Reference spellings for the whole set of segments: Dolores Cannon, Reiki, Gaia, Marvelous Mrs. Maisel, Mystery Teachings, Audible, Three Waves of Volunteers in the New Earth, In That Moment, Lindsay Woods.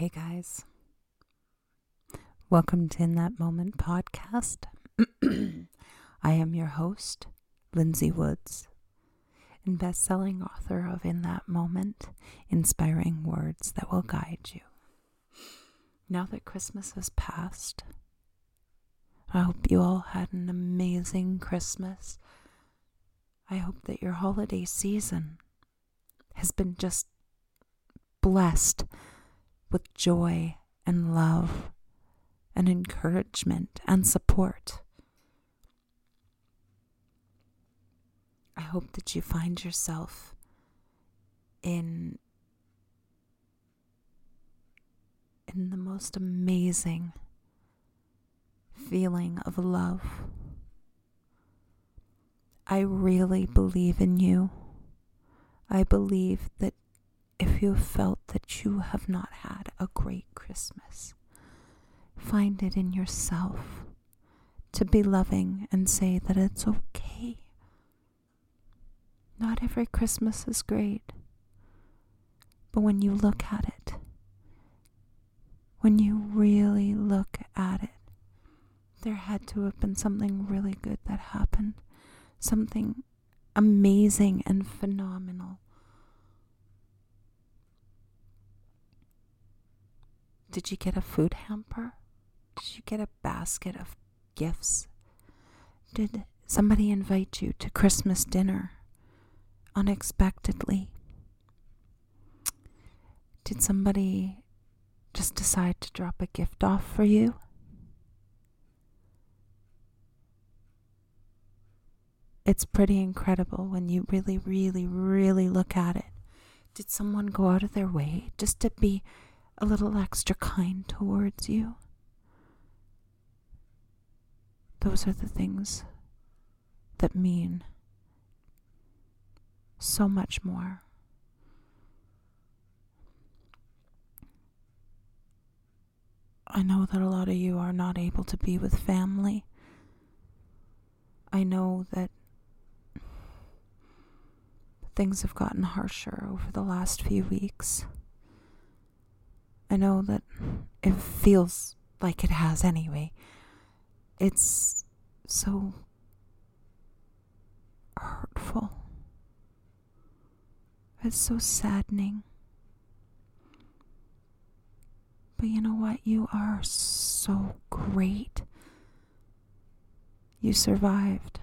Hey guys, welcome to In That Moment podcast. I am your host, Lindsay Woods, and best-selling author of In That Moment, inspiring words that will guide you. Now that Christmas has passed, I hope you all had an amazing Christmas. I hope that your holiday season has been just blessed with joy and love and encouragement and support. I hope that you find yourself in the most amazing feeling of love. I really believe in you. I believe that if you felt that you have not had a great Christmas, find it in yourself to be loving and say that it's okay. Not every Christmas is great, but when you look at it, when you really look at it, there had to have been something really good that happened, something amazing and phenomenal. Did you get a food hamper? Did you get a basket of gifts? Did somebody invite you to Christmas dinner unexpectedly? Did somebody just decide to drop a gift off for you? It's pretty incredible when you really, really, really look at it. Did someone go out of their way just to be a little extra kind towards you? Those are the things that mean so much more. I know that a lot of you are not able to be with family. I know that things have gotten harsher over the last few weeks. I know that it feels like it has anyway. It's so hurtful. It's so saddening. But you know what? You are so great. You survived.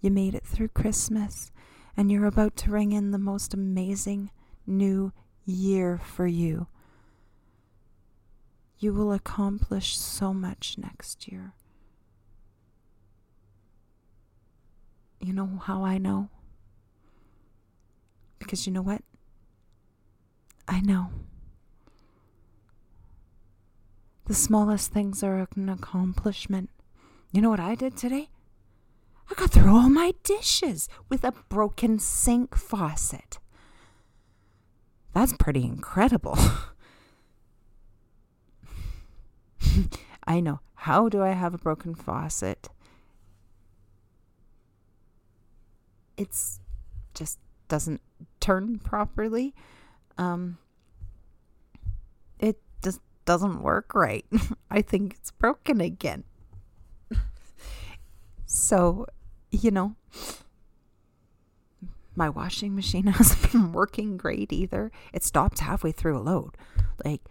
You made it through Christmas, and you're about to ring in the most amazing new year for you. You will accomplish so much next year. You know how I know? Because you know what? I know. The smallest things are an accomplishment. You know what I did today? I got through all my dishes with a broken sink faucet. That's pretty incredible. I know. How do I have a broken faucet? It just doesn't turn properly. It just doesn't work right. I think it's broken again. So, you know, my washing machine hasn't been working great either. It stops halfway through a load. Like,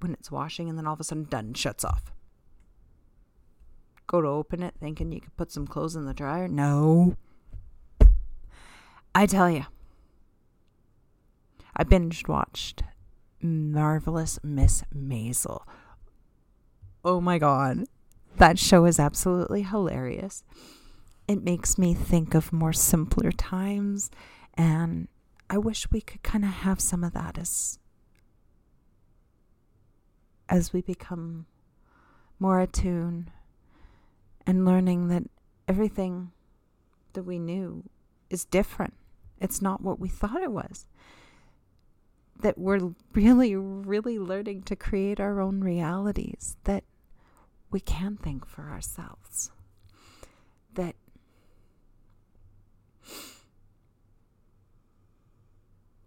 when it's washing, and then all of a sudden done shuts off. Go to open it thinking you could put some clothes in the dryer. No. I tell you, I binge watched Marvelous Mrs. Maisel. Oh my God. That show is absolutely hilarious. It makes me think of more simpler times, and I wish we could kind of have some of that as we become more attuned and learning that everything that we knew is different. It's not what we thought it was. That we're really, really learning to create our own realities. That we can think for ourselves. That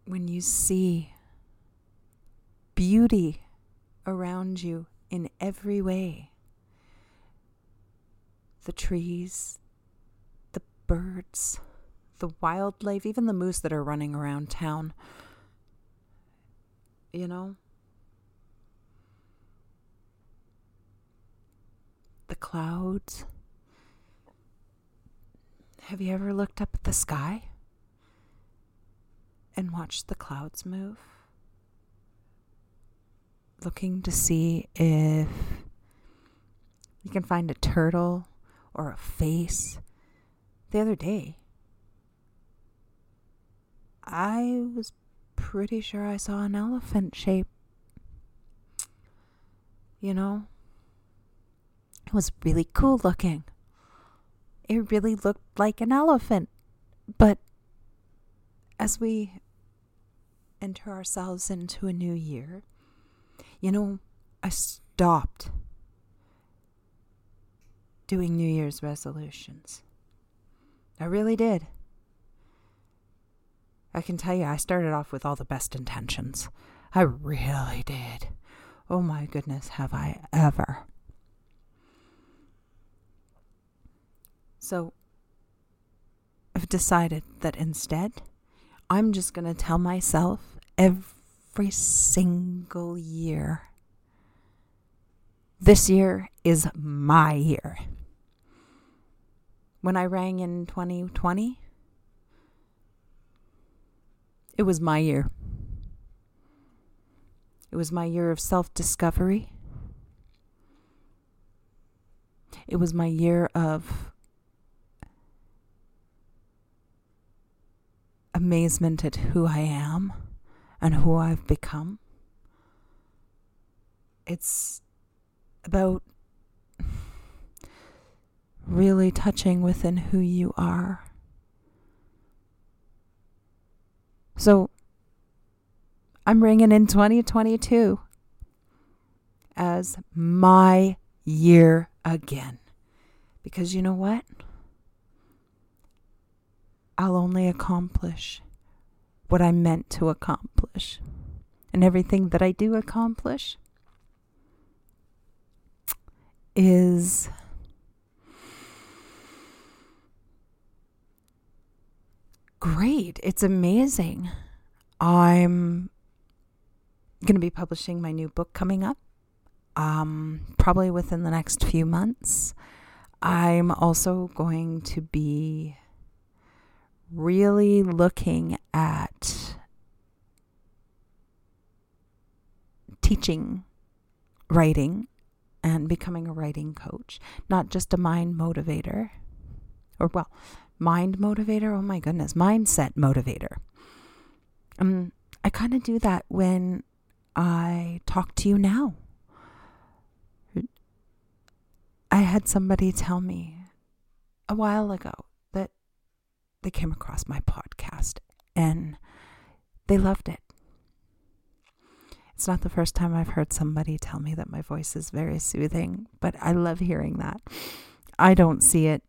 when you see beauty around you in every way. The trees, the birds, the wildlife, even the moose that are running around town. You know? The clouds. Have you ever looked up at the sky and watched the clouds move? Looking to see if you can find a turtle or a face. The other day, I was pretty sure I saw an elephant shape. You know, it was really cool looking. It really looked like an elephant. But as we enter ourselves into a new year, you know, I stopped doing New Year's resolutions. I really did. I can tell you, I started off with all the best intentions. I really did. Oh my goodness, have I ever. So, I've decided that instead, I'm just going to tell myself every single year, this year is my year. When I rang in 2020, it was my year. It was my year of self-discovery. It was my year of amazement at who I am and who I've become. It's about really touching within who you are. So, I'm ringing in 2022 as my year again. Because you know what? I'll only accomplish what I meant to accomplish. And everything that I do accomplish is great. It's amazing. I'm going to be publishing my new book coming up, probably within the next few months. I'm also going to be really looking at teaching writing and becoming a writing coach, not just a mind motivator. Mind motivator? Oh my goodness. Mindset motivator. I kind of do that when I talk to you now. I had somebody tell me a while ago that they came across my podcast and they loved it. It's not the first time I've heard somebody tell me that my voice is very soothing, but I love hearing that. I don't see it,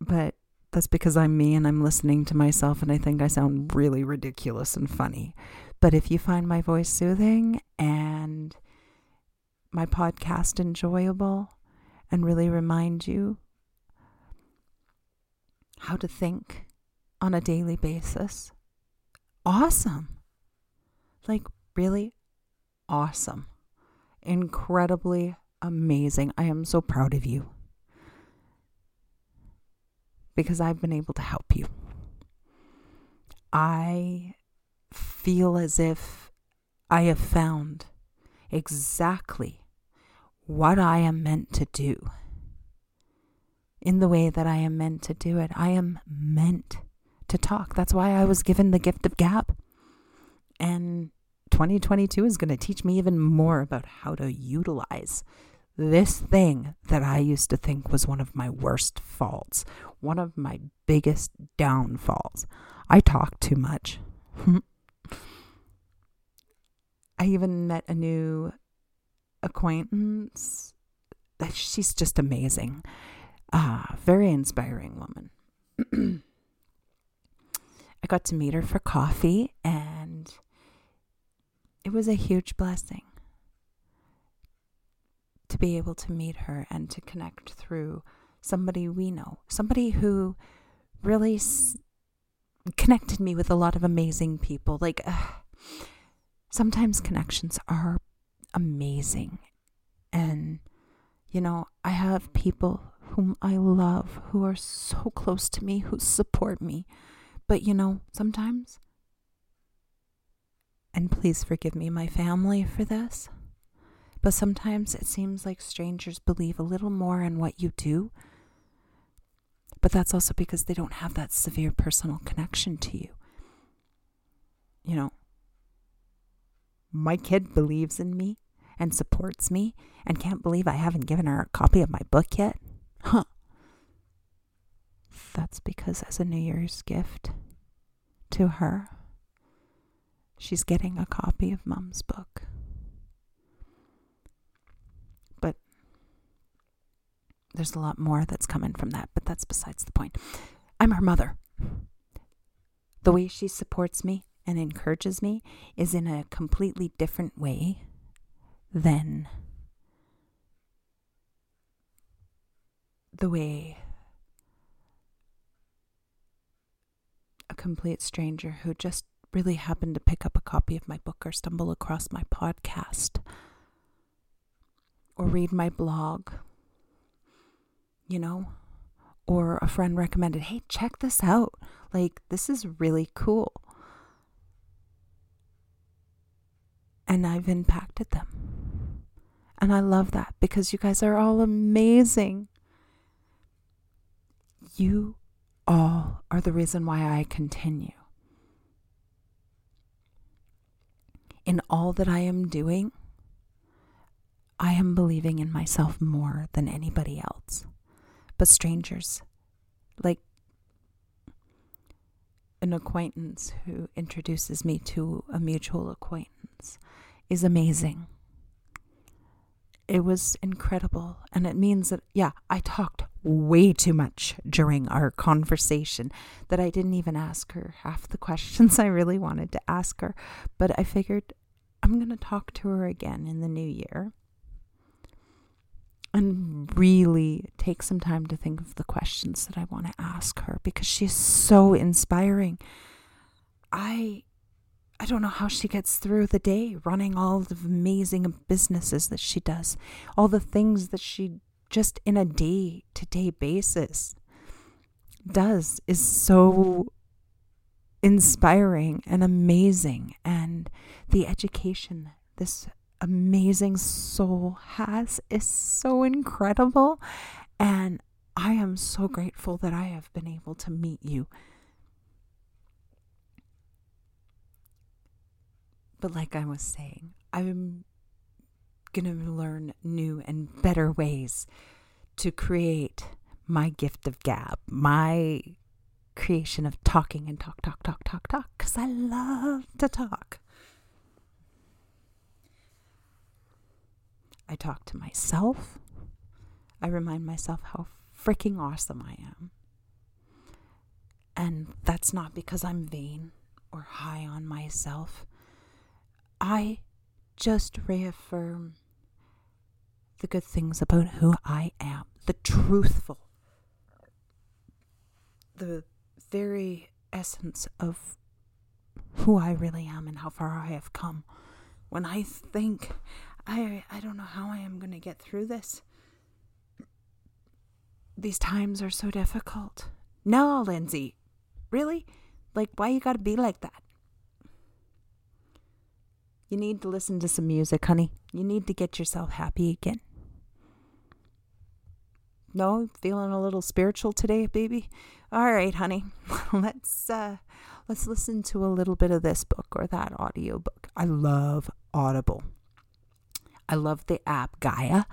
but that's because I'm me and I'm listening to myself and I think I sound really ridiculous and funny. But if you find my voice soothing and my podcast enjoyable and really remind you how to think on a daily basis, awesome. Like really awesome. Incredibly amazing. I am so proud of you. Because I've been able to help you. I feel as if I have found exactly what I am meant to do in the way that I am meant to do it. I am meant to talk. That's why I was given the gift of gab. And 2022 is going to teach me even more about how to utilize this thing that I used to think was one of my worst faults, one of my biggest downfalls. I talk too much. I even met a new acquaintance. She's just amazing. Very inspiring woman. I got to meet her for coffee and it was a huge blessing. be able to meet her and to connect through somebody we know, somebody who really connected me with a lot of amazing people. Sometimes connections are amazing. And, I have people whom I love, who are so close to me, who support me. But, sometimes, and please forgive me, my family, for this, but sometimes it seems like strangers believe a little more in what you do. But that's also because they don't have that severe personal connection to you. My kid believes in me and supports me and can't believe I haven't given her a copy of my book yet. Huh. That's because as a New Year's gift to her, she's getting a copy of Mom's book. But there's a lot more that's coming from that, but that's besides the point. I'm her mother. The way she supports me and encourages me is in a completely different way than the way a complete stranger who just really happened to pick up a copy of my book or stumble across my podcast or read my blog, or a friend recommended, hey, check this out. This is really cool. And I've impacted them. And I love that because you guys are all amazing. You all are the reason why I continue. In all that I am doing, I am believing in myself more than anybody else. But strangers, like an acquaintance who introduces me to a mutual acquaintance, is amazing. It was incredible. And it means that, I talked way too much during our conversation that I didn't even ask her half the questions I really wanted to ask her. But I figured I'm going to talk to her again in the new year and really take some time to think of the questions that I want to ask her because she's so inspiring. I don't know how she gets through the day running all the amazing businesses that she does, all the things that she just in a day-to-day basis does is so inspiring and amazing. And the education this amazing soul has is so incredible. And I am so grateful that I have been able to meet you. But like I was saying, I'm going to learn new and better ways to create my gift of gab, my creation of talking and talk, because I love to talk. I talk to myself. I remind myself how freaking awesome I am. And that's not because I'm vain or high on myself. I just reaffirm the good things about who I am, the truthful, the very essence of who I really am and how far I have come. When I think, I don't know how I am going to get through this. These times are so difficult. No, Lindsay, really? Why you got to be like that? You need to listen to some music, honey. You need to get yourself happy again. No, feeling a little spiritual today, baby? All right, honey. Let's listen to a little bit of this book or that audiobook. I love Audible. I love the app Gaia.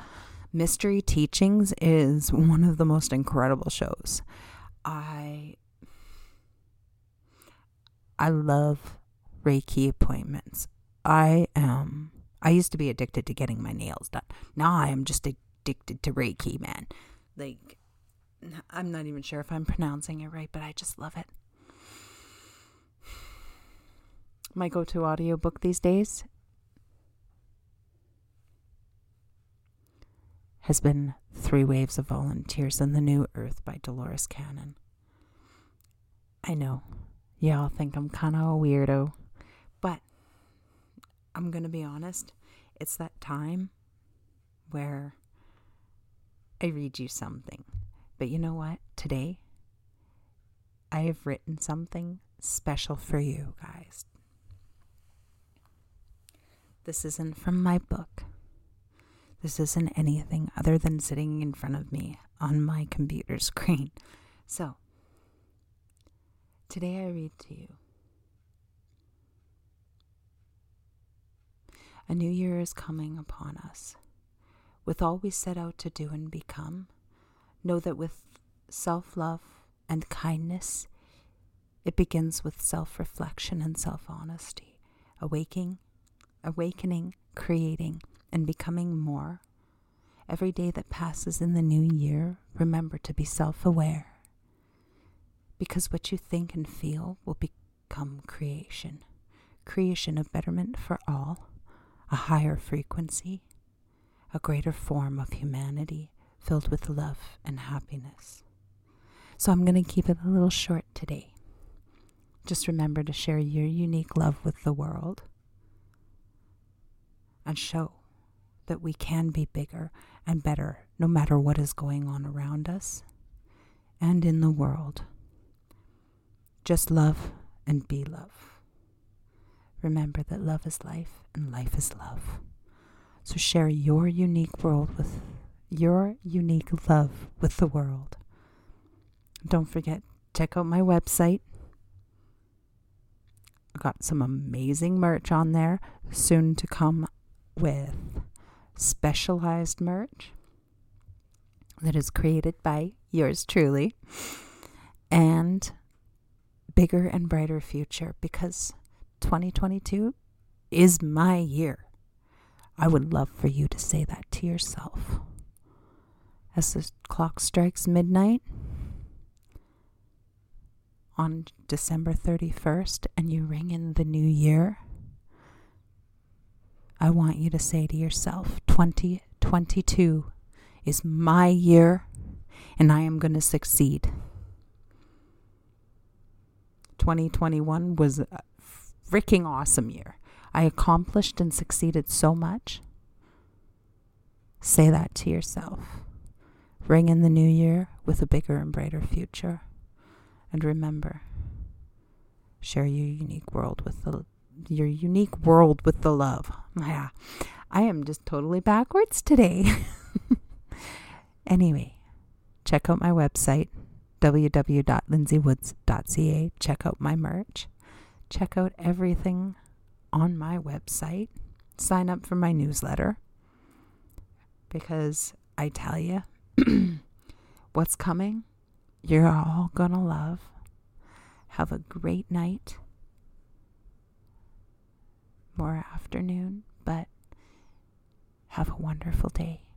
Mystery Teachings is one of the most incredible shows. I love Reiki appointments. I used to be addicted to getting my nails done. Now I am just addicted to Reiki, man. I'm not even sure if I'm pronouncing it right, but I just love it. My go-to audiobook these days has been Three Waves of Volunteers in the New Earth by Dolores Cannon. I know, y'all think I'm kind of a weirdo, but I'm going to be honest, it's that time where I read you something. But you know what? Today, I have written something special for you guys. This isn't from my book. This isn't anything other than sitting in front of me on my computer screen. So, today I read to you. A new year is coming upon us. With all we set out to do and become, know that with self-love and kindness, it begins with self-reflection and self-honesty, awakening, creating, and becoming more. Every day that passes in the new year, remember to be self-aware, because what you think and feel will become creation. Creation of betterment for all, a higher frequency, a greater form of humanity filled with love and happiness. So I'm going to keep it a little short today. Just remember to share your unique love with the world and show that we can be bigger and better no matter what is going on around us and in the world. Just love and be love. Remember that love is life and life is love. So share your unique love with the world. Don't forget, check out my website. I got some amazing merch on there, soon to come with specialized merch that is created by yours truly, and bigger and brighter future, because 2022 is my year. I would love for you to say that to yourself. As the clock strikes midnight on December 31st and you ring in the new year, I want you to say to yourself, 2022 is my year and I am going to succeed. 2021 was a freaking awesome year. I accomplished and succeeded so much. Say that to yourself. Ring in the new year with a bigger and brighter future. And remember, share your unique world with the love. Yeah, I am just totally backwards today. Anyway, check out my website, www.lindsaywoods.ca. Check out my merch. Check out everything on my website. Sign up for my newsletter, because I tell you, what's coming, you're all gonna love. Have a great night. More afternoon, but have a wonderful day.